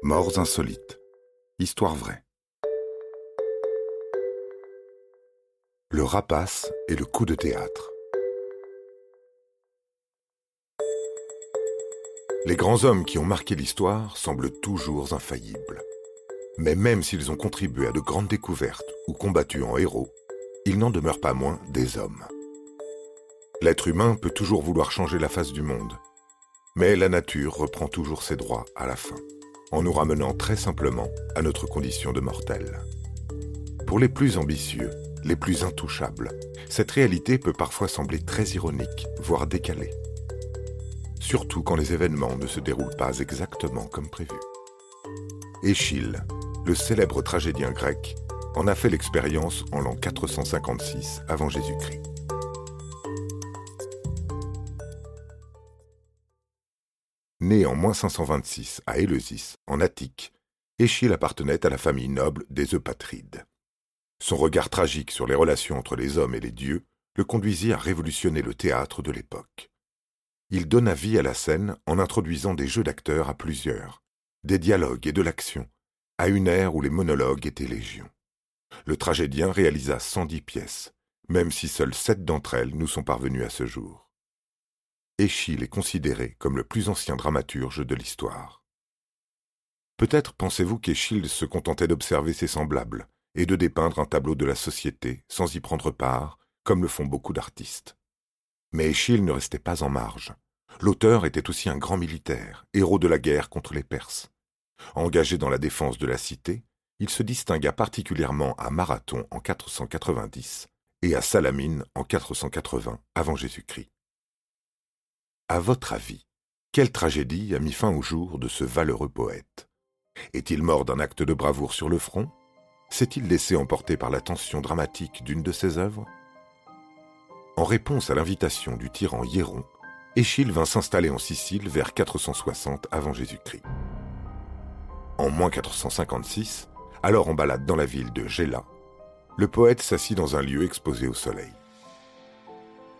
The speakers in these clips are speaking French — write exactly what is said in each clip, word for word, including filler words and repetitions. Morts insolites. Histoire vraie. Le rapace et le coup de théâtre. Les grands hommes qui ont marqué l'histoire semblent toujours infaillibles. Mais même s'ils ont contribué à de grandes découvertes ou combattu en héros, ils n'en demeurent pas moins des hommes. L'être humain peut toujours vouloir changer la face du monde, mais la nature reprend toujours ses droits à la fin, en nous ramenant très simplement à notre condition de mortel. Pour les plus ambitieux, les plus intouchables, cette réalité peut parfois sembler très ironique, voire décalée. Surtout quand les événements ne se déroulent pas exactement comme prévu. Eschyle, le célèbre tragédien grec, en a fait l'expérience en l'an quatre cent cinquante-six avant Jésus-Christ. Né en moins cinq cent vingt-six à Éleusis, en Attique, Eschyle appartenait à la famille noble des Eupatrides. Son regard tragique sur les relations entre les hommes et les dieux le conduisit à révolutionner le théâtre de l'époque. Il donna vie à la scène en introduisant des jeux d'acteurs à plusieurs, des dialogues et de l'action, à une ère où les monologues étaient légion. Le tragédien réalisa cent dix pièces, même si seules sept d'entre elles nous sont parvenues à ce jour. Eschyle est considéré comme le plus ancien dramaturge de l'histoire. Peut-être pensez-vous qu'Eschyle se contentait d'observer ses semblables et de dépeindre un tableau de la société sans y prendre part, comme le font beaucoup d'artistes. Mais Eschyle ne restait pas en marge. L'auteur était aussi un grand militaire, héros de la guerre contre les Perses. Engagé dans la défense de la cité, il se distingua particulièrement à Marathon en quatre cent quatre-vingt-dix et à Salamine en quatre cent quatre-vingts avant Jésus-Christ. À votre avis, quelle tragédie a mis fin au jour de ce valeureux poète? Est-il mort d'un acte de bravoure sur le front? S'est-il laissé emporter par la tension dramatique d'une de ses œuvres? En réponse à l'invitation du tyran Hiéron, Eschyle vint s'installer en Sicile vers quatre cent soixante avant Jésus-Christ. En moins quatre cent cinquante-six, alors en balade dans la ville de Géla, le poète s'assit dans un lieu exposé au soleil.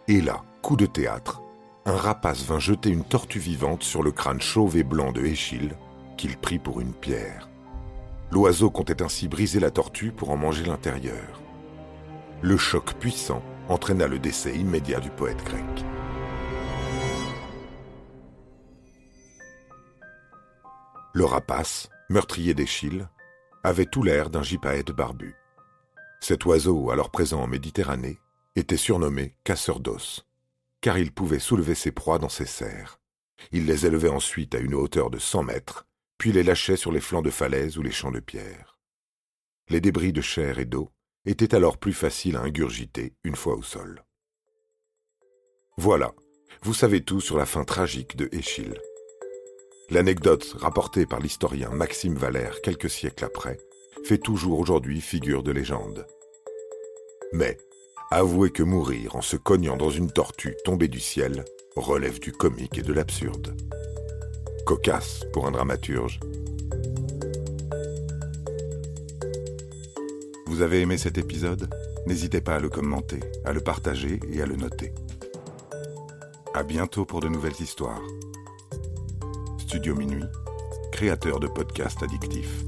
Et là, coup de théâtre, un rapace vint jeter une tortue vivante sur le crâne chauve et blanc de Eschyle, qu'il prit pour une pierre. L'oiseau comptait ainsi briser la tortue pour en manger l'intérieur. Le choc puissant entraîna le décès immédiat du poète grec. Le rapace, meurtrier d'Eschyle, avait tout l'air d'un gypaète barbu. Cet oiseau, alors présent en Méditerranée, était surnommé « casseur d'os », car il pouvait soulever ses proies dans ses serres. Il les élevait ensuite à une hauteur de cent mètres, puis les lâchait sur les flancs de falaises ou les champs de pierre. Les débris de chair et d'eau étaient alors plus faciles à ingurgiter une fois au sol. Voilà, vous savez tout sur la fin tragique de Eschyle. L'anecdote rapportée par l'historien Maxime Valère quelques siècles après fait toujours aujourd'hui figure de légende. Mais avouez que mourir en se cognant dans une tortue tombée du ciel relève du comique et de l'absurde. Cocasse pour un dramaturge. Vous avez aimé cet épisode? N'hésitez pas à le commenter, à le partager et à le noter. À bientôt pour de nouvelles histoires. Studio Minuit, créateur de podcasts addictifs.